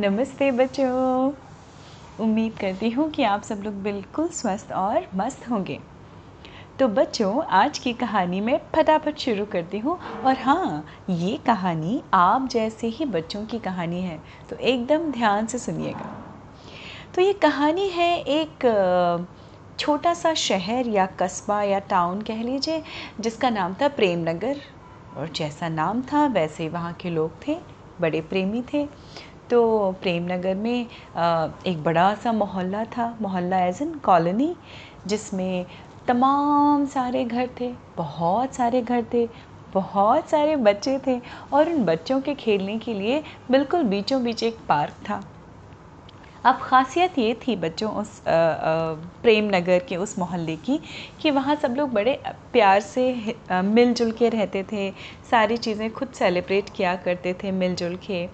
नमस्ते बच्चों, उम्मीद करती हूँ कि आप सब लोग बिल्कुल स्वस्थ और मस्त होंगे। तो बच्चों, आज की कहानी मैं फटाफट शुरू करती हूँ। और हाँ, ये कहानी आप जैसे ही बच्चों की कहानी है, तो एकदम ध्यान से सुनिएगा। तो ये कहानी है एक छोटा सा शहर या कस्बा या टाउन कह लीजिए, जिसका नाम था प्रेमनगर। और जैसा नाम था वैसे वहाँ के लोग थे, बड़े प्रेमी थे। तो प्रेमनगर में एक बड़ा सा मोहल्ला था, मोहल्ला एज इन कॉलोनी, जिसमें तमाम सारे घर थे, बहुत सारे घर थे, बहुत सारे बच्चे थे। और उन बच्चों के खेलने के लिए बिल्कुल बीचों बीच एक पार्क था। अब ख़ासियत ये थी बच्चों उस प्रेमनगर के उस मोहल्ले की कि वहाँ सब लोग बड़े प्यार से मिलजुल के रहते थे, सारी चीज़ें खुद सेलिब्रेट किया करते थे मिलजुल के।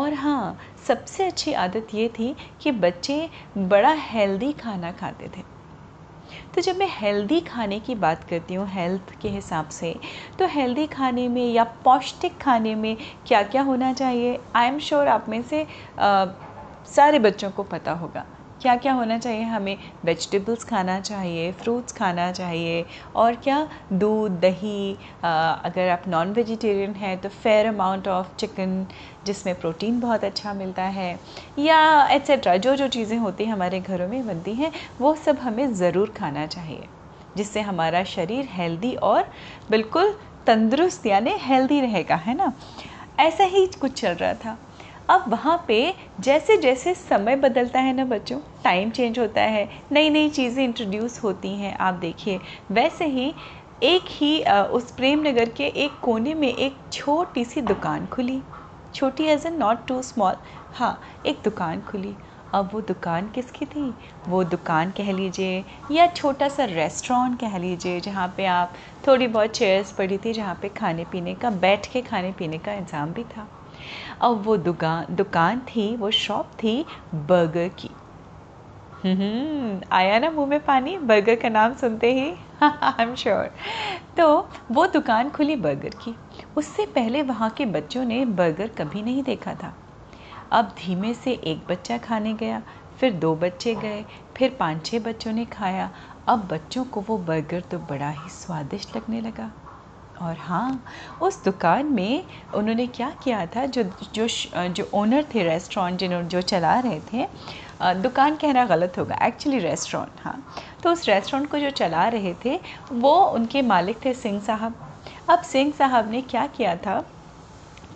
और हाँ, सबसे अच्छी आदत ये थी कि बच्चे बड़ा हेल्दी खाना खाते थे। तो जब मैं हेल्दी खाने की बात करती हूँ हेल्थ के हिसाब से, तो हेल्दी खाने में या पौष्टिक खाने में क्या क्या होना चाहिए, आई एम श्योर आप में से सारे बच्चों को पता होगा क्या क्या होना चाहिए। हमें वेजिटेबल्स खाना चाहिए, फ्रूट्स खाना चाहिए, और क्या दूध, दही, अगर आप नॉन वेजिटेरियन हैं तो फेयर अमाउंट ऑफ चिकन जिसमें प्रोटीन बहुत अच्छा मिलता है, या एट्सेट्रा जो जो चीज़ें होती हैं हमारे घरों में बनती हैं, वो सब हमें ज़रूर खाना चाहिए, जिससे हमारा शरीर हेल्दी और बिल्कुल तंदुरुस्त यानी हेल्दी रहेगा, है ना। ऐसा ही कुछ चल रहा था। अब वहाँ पे जैसे जैसे समय बदलता है ना बच्चों, टाइम चेंज होता है, नई नई चीज़ें इंट्रोड्यूस होती हैं। आप देखिए वैसे ही एक ही उस प्रेमनगर के एक कोने में एक छोटी सी दुकान खुली, छोटी as N not too small, हाँ एक दुकान खुली। अब वो दुकान किसकी थी, वो दुकान कह लीजिए या छोटा सा रेस्टोरेंट कह लीजिए, जहाँ पे आप थोड़ी बहुत चेयर्स पड़ी थी, जहाँ पे खाने पीने का, बैठ के खाने पीने का इंतज़ाम भी था। अब वो दुकान थी, वो शॉप थी बर्गर की। आया ना मुंह में पानी बर्गर का नाम सुनते ही, आई एम श्योर। तो वो दुकान खुली बर्गर की। उससे पहले वहाँ के बच्चों ने बर्गर कभी नहीं देखा था। अब धीमे से एक बच्चा खाने गया, फिर दो बच्चे गए, फिर 5-6 बच्चों ने खाया। अब बच्चों को वो बर्गर तो बड़ा ही स्वादिष्ट लगने लगा। और हाँ, उस दुकान में उन्होंने क्या किया था, जो ओनर थे रेस्टोरेंट, जिन्होंने जो चला रहे थे, दुकान कहना गलत होगा, एक्चुअली रेस्टोरेंट, हाँ। तो उस रेस्टोरेंट को जो चला रहे थे वो उनके मालिक थे सिंह साहब। अब सिंह साहब ने क्या किया था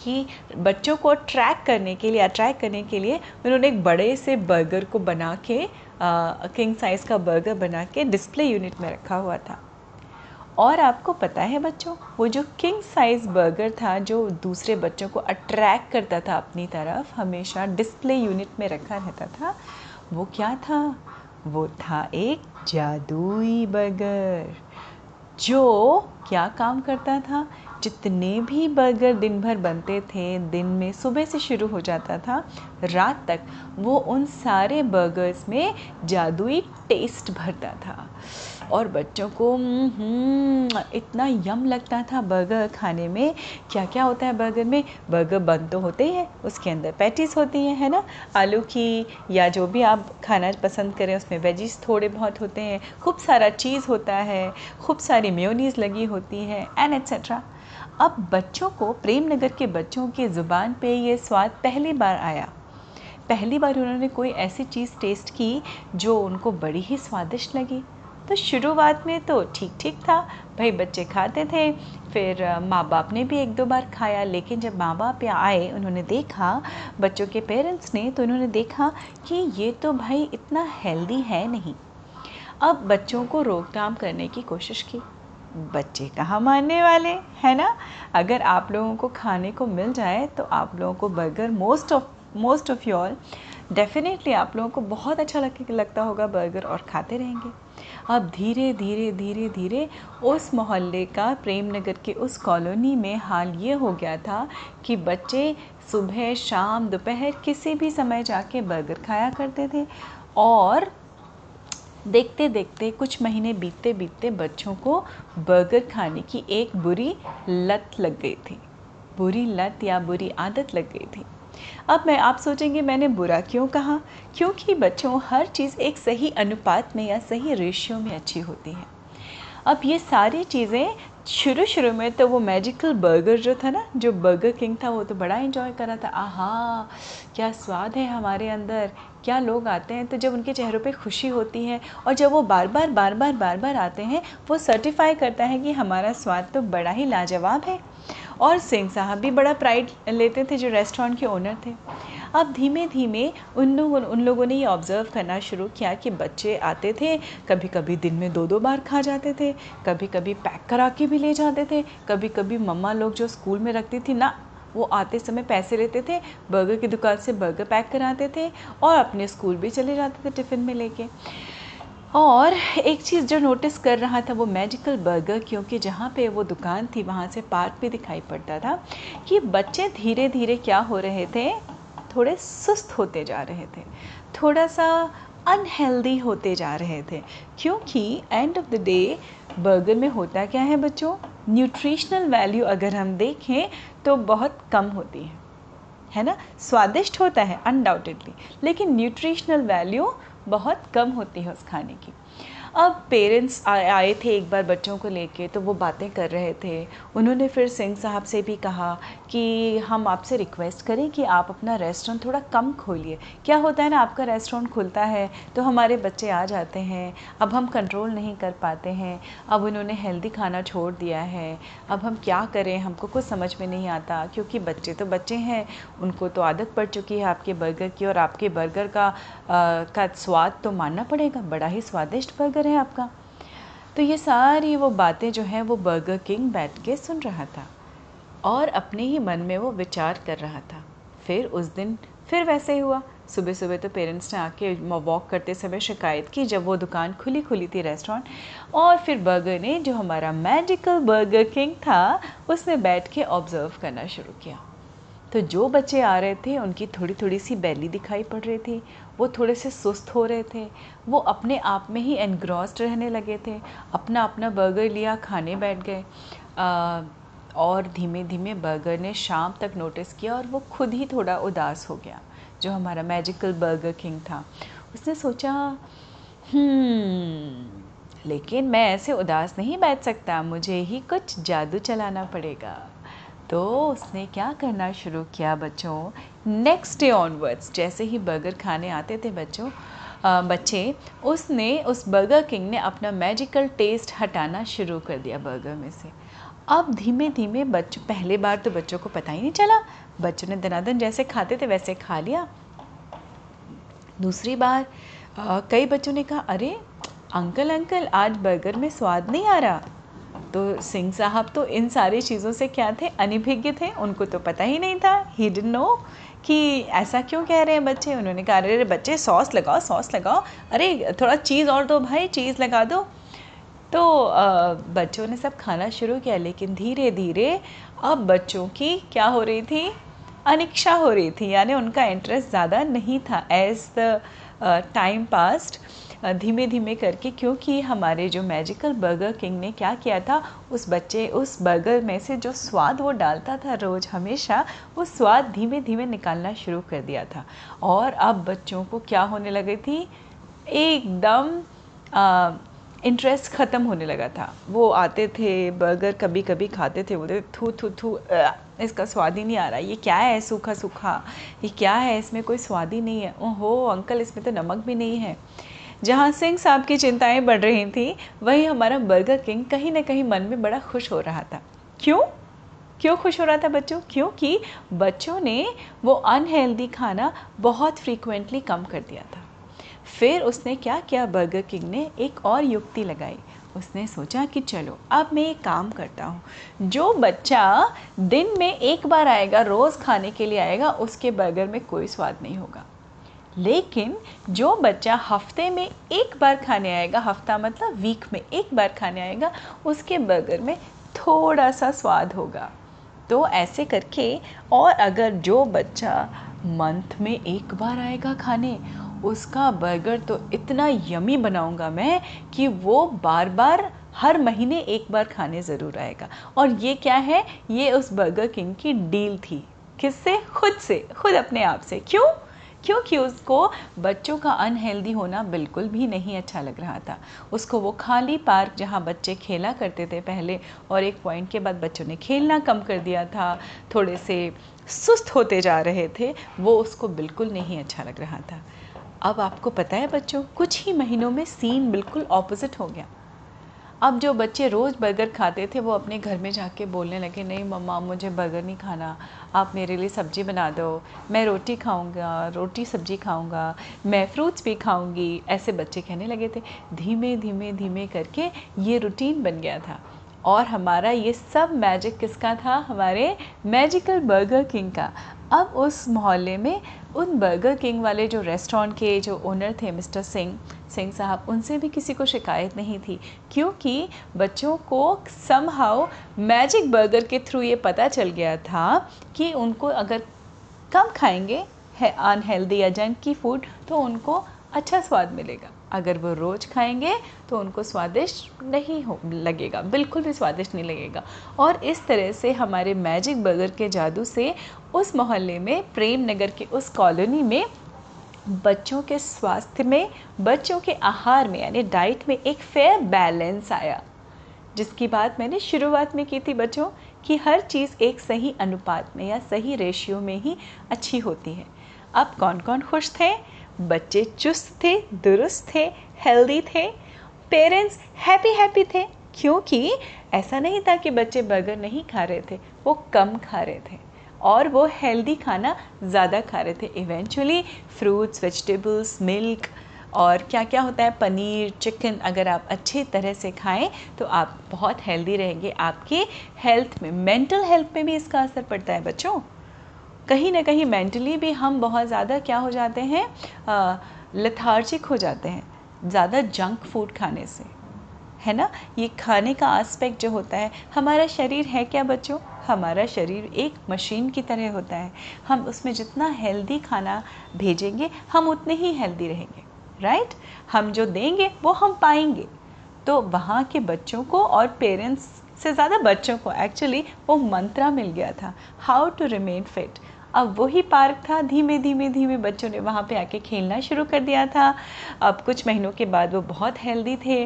कि बच्चों को अट्रैक्ट करने के लिए उन्होंने एक बड़े से बर्गर को बना के, किंग साइज़ का बर्गर बना के डिस्प्ले यूनिट में रखा हुआ था। और आपको पता है बच्चों, वो जो किंग साइज़ बर्गर था, जो दूसरे बच्चों को अट्रैक्ट करता था अपनी तरफ, हमेशा डिस्प्ले यूनिट में रखा रहता था, वो क्या था, वो था एक जादुई बर्गर, जो क्या काम करता था, जितने भी बर्गर दिन भर बनते थे, दिन में सुबह से शुरू हो जाता था, रात तक वो उन सारे बर्गर्स में जादुई टेस्ट भरता था। और बच्चों को इतना यम लगता था बर्गर खाने में। क्या क्या होता है बर्गर में, बर्गर बन तो होते ही हैं, उसके अंदर पैटीज़ होती हैं, है ना, आलू की या जो भी आप खाना पसंद करें, उसमें वेजीज थोड़े बहुत होते हैं, खूब सारा चीज़ होता है, खूब सारी मेयोनीज़ लगी होती है, एंड एट्सेट्रा। अब बच्चों को, प्रेमनगर के बच्चों की ज़ुबान पे ये स्वाद पहली बार आया। पहली बार उन्होंने कोई ऐसी चीज़ टेस्ट की जो उनको बड़ी ही स्वादिष्ट लगी। तो शुरुआत में तो ठीक ठीक था भाई, बच्चे खाते थे, फिर माँ बाप ने भी 1-2 बार खाया। लेकिन जब माँ बाप आए, उन्होंने देखा, बच्चों के पेरेंट्स ने, तो उन्होंने देखा कि ये तो भाई इतना हेल्दी है नहीं। अब बच्चों को रोकथाम करने की कोशिश की, बच्चे कहाँ मानने वाले, है ना। अगर आप लोगों को खाने को मिल जाए तो आप लोगों को burger, most of you all definitely आप लोगों को बहुत अच्छा लगता होगा बर्गर, और खाते रहेंगे। अब धीरे धीरे धीरे धीरे उस मोहल्ले का, प्रेमनगर के उस कॉलोनी में हाल ये हो गया था कि बच्चे सुबह, शाम, दोपहर किसी भी समय जाके बर्गर खाया करते थे। और देखते देखते कुछ महीने बीतते बीतते बच्चों को बर्गर खाने की एक बुरी लत लग गई थी, बुरी लत या बुरी आदत लग गई थी। अब मैं आप सोचेंगे मैंने बुरा क्यों कहा, क्योंकि बच्चों हर चीज़ एक सही अनुपात में या सही रेशियो में अच्छी होती है। अब ये सारी चीज़ें शुरू में तो वो मैजिकल बर्गर जो था ना, जो बर्गर किंग था, वो तो बड़ा एंजॉय कर रहा था, आहा क्या स्वाद है हमारे अंदर, क्या लोग आते हैं तो जब उनके चेहरों पे खुशी होती है, और जब वो बार बार आते हैं वो सर्टिफाई करता है कि हमारा स्वाद तो बड़ा ही लाजवाब है। और सिंह साहब भी बड़ा प्राइड लेते थे जो रेस्टोरेंट के ओनर थे। अब धीमे धीमे उन लोगों ने ये ऑब्ज़र्व करना शुरू किया कि बच्चे आते थे, कभी कभी दिन में 2-2 बार खा जाते थे, कभी कभी पैक करा के भी ले जाते थे, कभी कभी मम्मा लोग जो स्कूल में रखती थी ना, वो आते समय पैसे लेते थे, बर्गर की दुकान से बर्गर पैक कराते थे और अपने स्कूल भी चले जाते थे टिफ़िन में लेके। और एक चीज़ जो नोटिस कर रहा था वो मैजिकल बर्गर, क्योंकि जहाँ पे वो दुकान थी वहाँ से पार्क भी दिखाई पड़ता था, कि बच्चे धीरे धीरे क्या हो रहे थे, थोड़े सुस्त होते जा रहे थे, थोड़ा सा अनहेल्दी होते जा रहे थे। क्योंकि end of the day burger में होता क्या है बच्चों, न्यूट्रिशनल वैल्यू अगर हम देखें तो बहुत कम होती है ना। स्वादिष्ट होता है अनडाउटेडली, लेकिन न्यूट्रिशनल वैल्यू बहुत कम होती है उस खाने की। अब पेरेंट्स आए थे एक बार बच्चों को लेके, तो वो बातें कर रहे थे। उन्होंने फिर सिंह साहब से भी कहा कि हम आपसे रिक्वेस्ट करें कि आप अपना रेस्टोरेंट थोड़ा कम खोलिए। क्या होता है ना, आपका रेस्टोरेंट खुलता है तो हमारे बच्चे आ जाते हैं, अब हम कंट्रोल नहीं कर पाते हैं, अब उन्होंने हेल्दी खाना छोड़ दिया है, अब हम क्या करें, हमको कुछ समझ में नहीं आता, क्योंकि बच्चे तो बच्चे हैं, उनको तो आदत पड़ चुकी है आपके बर्गर की, और आपके बर्गर का स्वाद तो मानना पड़ेगा, बड़ा ही स्वादिष्ट बर्गर है आपका। तो ये सारी वो बातें जो हैं वो बर्गर किंग बैठ के सुन रहा था और अपने ही मन में वो विचार कर रहा था। फिर उस दिन फिर वैसे ही हुआ। सुबह सुबह तो पेरेंट्स ने आके वॉक करते समय शिकायत की, जब वो दुकान खुली थी रेस्टोरेंट, और फिर बर्गर ने, जो हमारा मैजिकल बर्गर किंग था, उसने बैठ के ऑब्ज़र्व करना शुरू किया। तो जो बच्चे आ रहे थे उनकी थोड़ी सी बैली दिखाई पड़ रही थी, वो थोड़े से सुस्त हो रहे थे, वो अपने आप में ही एनग्रॉस्ड रहने लगे थे, अपना बर्गर लिया, खाने बैठ गए। और धीमे धीमे बर्गर ने शाम तक नोटिस किया और वो खुद ही थोड़ा उदास हो गया, जो हमारा मैजिकल बर्गर किंग था। उसने सोचा लेकिन मैं ऐसे उदास नहीं बैठ सकता, मुझे ही कुछ जादू चलाना पड़ेगा। तो उसने क्या करना शुरू किया बच्चों, नेक्स्ट डे ऑनवर्ड्स जैसे ही बर्गर खाने आते थे बच्चे, उस बर्गर किंग ने अपना मैजिकल टेस्ट हटाना शुरू कर दिया बर्गर में से। अब धीमे धीमे बच्चों, पहले बार तो बच्चों को पता ही नहीं चला, बच्चों ने धनाधन जैसे खाते थे वैसे खा लिया। दूसरी बार कई बच्चों ने कहा, अरे अंकल आज बर्गर में स्वाद नहीं आ रहा। तो सिंह साहब तो इन सारी चीज़ों से क्या थे, अनभिज्ञ थे, उनको तो पता ही नहीं था, ही डिडंट नो कि ऐसा क्यों कह रहे हैं बच्चे। उन्होंने कहा, अरे बच्चे सॉस लगाओ, अरे थोड़ा चीज़ और दो भाई, चीज़ लगा दो। तो बच्चों ने सब खाना शुरू किया, लेकिन धीरे धीरे अब बच्चों की क्या हो रही थी, अनिच्छा हो रही थी, यानी उनका इंटरेस्ट ज़्यादा नहीं था। एज द टाइम पास्ट, धीमे धीमे करके, क्योंकि हमारे जो मैजिकल बर्गर किंग ने क्या किया था, उस बर्गर में से जो स्वाद वो डालता था रोज़ हमेशा, वो स्वाद धीमे धीमे निकालना शुरू कर दिया था। और अब बच्चों को क्या होने लगी थी, एकदम इंटरेस्ट ख़त्म होने लगा था। वो आते थे बर्गर, कभी कभी खाते थे, बोलते थू थू थू, इसका स्वाद ही नहीं आ रहा, ये क्या है, सूखा सूखा, ये क्या है, इसमें कोई स्वाद ही नहीं है, ओहो अंकल इसमें तो नमक भी नहीं है। जहाँ सिंह साहब की चिंताएं बढ़ रही थी, वहीं हमारा बर्गर किंग कहीं ना कहीं मन में बड़ा खुश हो रहा था। क्यों खुश हो रहा था बच्चों, क्योंकि बच्चों ने वो अनहेल्दी खाना बहुत फ्रीक्वेंटली कम कर दिया था। फिर उसने क्या किया, बर्गर किंग ने एक और युक्ति लगाई। उसने सोचा कि चलो अब मैं एक काम करता हूँ, जो बच्चा दिन में एक बार आएगा, रोज़ खाने के लिए आएगा, उसके बर्गर में कोई स्वाद नहीं होगा, लेकिन जो बच्चा हफ्ते में एक बार खाने आएगा, हफ्ता मतलब वीक में एक बार खाने आएगा, उसके बर्गर में थोड़ा सा स्वाद होगा। तो ऐसे करके, और अगर जो बच्चा मंथ में एक बार आएगा खाने, उसका बर्गर तो इतना यमी बनाऊंगा मैं कि वो बार बार हर महीने एक बार खाने ज़रूर आएगा। और ये क्या है, ये उस बर्गर किंग की डील थी किससे? खुद से, खुद अपने आप से। क्यों? क्योंकि उसको बच्चों का अनहेल्दी होना बिल्कुल भी नहीं अच्छा लग रहा था। उसको वो खाली पार्क जहाँ बच्चे खेला करते थे पहले, और एक पॉइंट के बाद बच्चों ने खेलना कम कर दिया था, थोड़े से सुस्त होते जा रहे थे, वो उसको बिल्कुल नहीं अच्छा लग रहा था। अब आपको पता है बच्चों, कुछ ही महीनों में सीन बिल्कुल ऑपोजिट हो गया। अब जो बच्चे रोज़ बर्गर खाते थे वो अपने घर में जाके बोलने लगे, नहीं मम्मा मुझे बर्गर नहीं खाना, आप मेरे लिए सब्ज़ी बना दो, मैं रोटी खाऊंगा, रोटी सब्ज़ी खाऊंगा, मैं फ्रूट्स भी खाऊंगी, ऐसे बच्चे कहने लगे थे। धीमे धीमे धीमे करके ये रूटीन बन गया था। और हमारा ये सब मैजिक किसका था? हमारे मैजिकल बर्गर किंग का। अब उस मोहल्ले में उन बर्गर किंग वाले जो रेस्टोरेंट के जो ओनर थे मिस्टर सिंह साहब, उनसे भी किसी को शिकायत नहीं थी, क्योंकि बच्चों को समहाउ मैजिक बर्गर के थ्रू ये पता चल गया था कि उनको अगर कम खाएंगे अनहेल्दी या जंक की फूड तो उनको अच्छा स्वाद मिलेगा, अगर वो रोज़ खाएंगे तो उनको स्वादिष्ट नहीं हो लगेगा, बिल्कुल भी स्वादिष्ट नहीं लगेगा। और इस तरह से हमारे मैजिक बर्गर के जादू से उस मोहल्ले में, प्रेम नगर के उस कॉलोनी में, बच्चों के स्वास्थ्य में, बच्चों के आहार में यानी डाइट में एक फेयर बैलेंस आया, जिसकी बात मैंने शुरुआत में की थी बच्चों कि हर चीज़ एक सही अनुपात में या सही रेशियो में ही अच्छी होती है। अब कौन कौन खुश थे? बच्चे चुस्त थे, दुरुस्त थे, हेल्दी थे, पेरेंट्स हैप्पी थे, क्योंकि ऐसा नहीं था कि बच्चे बर्गर नहीं खा रहे थे, वो कम खा रहे थे और वो हेल्दी खाना ज़्यादा खा रहे थे। इवेंचुअली फ्रूट्स, वेजिटेबल्स, मिल्क और क्या क्या होता है, पनीर, चिकन, अगर आप अच्छी तरह से खाएं तो आप बहुत हेल्दी रहेंगे। आपके हेल्थ में, मेंटल हेल्थ में भी इसका असर पड़ता है बच्चों। कहीं ना कहीं मेंटली भी हम बहुत ज़्यादा क्या हो जाते हैं, लेथार्जिक हो जाते हैं ज़्यादा जंक फूड खाने से, है ना। ये खाने का एस्पेक्ट जो होता है, हमारा शरीर है क्या बच्चों? हमारा शरीर एक मशीन की तरह होता है। हम उसमें जितना हेल्दी खाना भेजेंगे हम उतने ही हेल्दी रहेंगे, राइट। हम जो देंगे वो हम पाएंगे। तो वहाँ के बच्चों को और पेरेंट्स से ज़्यादा बच्चों को एक्चुअली वो मंत्रा मिल गया था, हाउ टू रिमेन फिट। अब वही पार्क था, धीमे धीमे धीमे बच्चों ने वहाँ पे आके खेलना शुरू कर दिया था। अब कुछ महीनों के बाद वो बहुत हेल्दी थे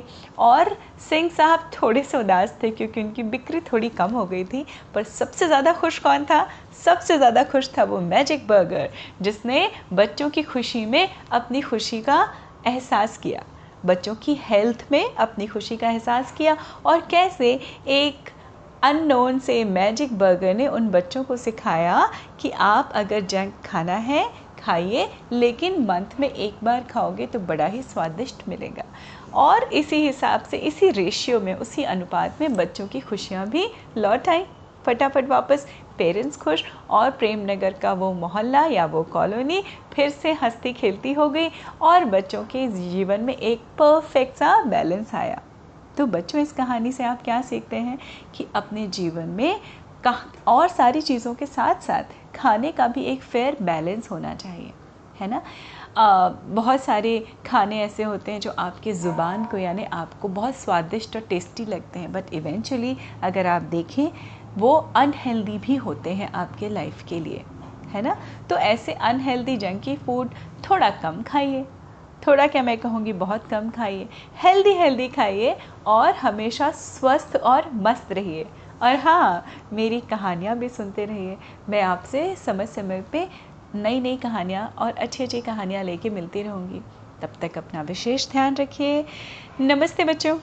और सिंह साहब थोड़े से उदास थे क्योंकि उनकी बिक्री थोड़ी कम हो गई थी। पर सबसे ज़्यादा खुश कौन था? सबसे ज़्यादा खुश था वो मैजिक बर्गर, जिसने बच्चों की खुशी में अपनी खुशी का एहसास किया, बच्चों की हेल्थ में अपनी खुशी का एहसास किया। और कैसे एक अननोन से मैजिक बर्गर ने उन बच्चों को सिखाया कि आप अगर जंक खाना है खाइए, लेकिन मंथ में एक बार खाओगे तो बड़ा ही स्वादिष्ट मिलेगा। और इसी हिसाब से, इसी रेशियो में, उसी अनुपात में बच्चों की खुशियाँ भी लौट आई फटाफट वापस। पेरेंट्स खुश और प्रेम नगर का वो मोहल्ला या वो कॉलोनी फिर से हंसती खेलती हो गई और बच्चों के जीवन में एक परफेक्ट सा बैलेंस आया। तो बच्चों, इस कहानी से आप क्या सीखते हैं कि अपने जीवन में और सारी चीज़ों के साथ साथ खाने का भी एक फेयर बैलेंस होना चाहिए, है ना। बहुत सारे खाने ऐसे होते हैं जो आपकी ज़ुबान को यानी आपको बहुत स्वादिष्ट और टेस्टी लगते हैं, बट इवेंचुअली अगर आप देखें वो अनहेल्दी भी होते हैं आपके लाइफ के लिए, है ना। तो ऐसे अनहेल्दी जंकी फूड थोड़ा कम खाइए, थोड़ा क्या मैं कहूँगी बहुत कम खाइए, हेल्दी खाइए और हमेशा स्वस्थ और मस्त रहिए। और हाँ, मेरी कहानियाँ भी सुनते रहिए। मैं आपसे समय समय पे नई कहानियाँ और अच्छी कहानियाँ लेके मिलती रहूँगी। तब तक अपना विशेष ध्यान रखिए। नमस्ते बच्चों।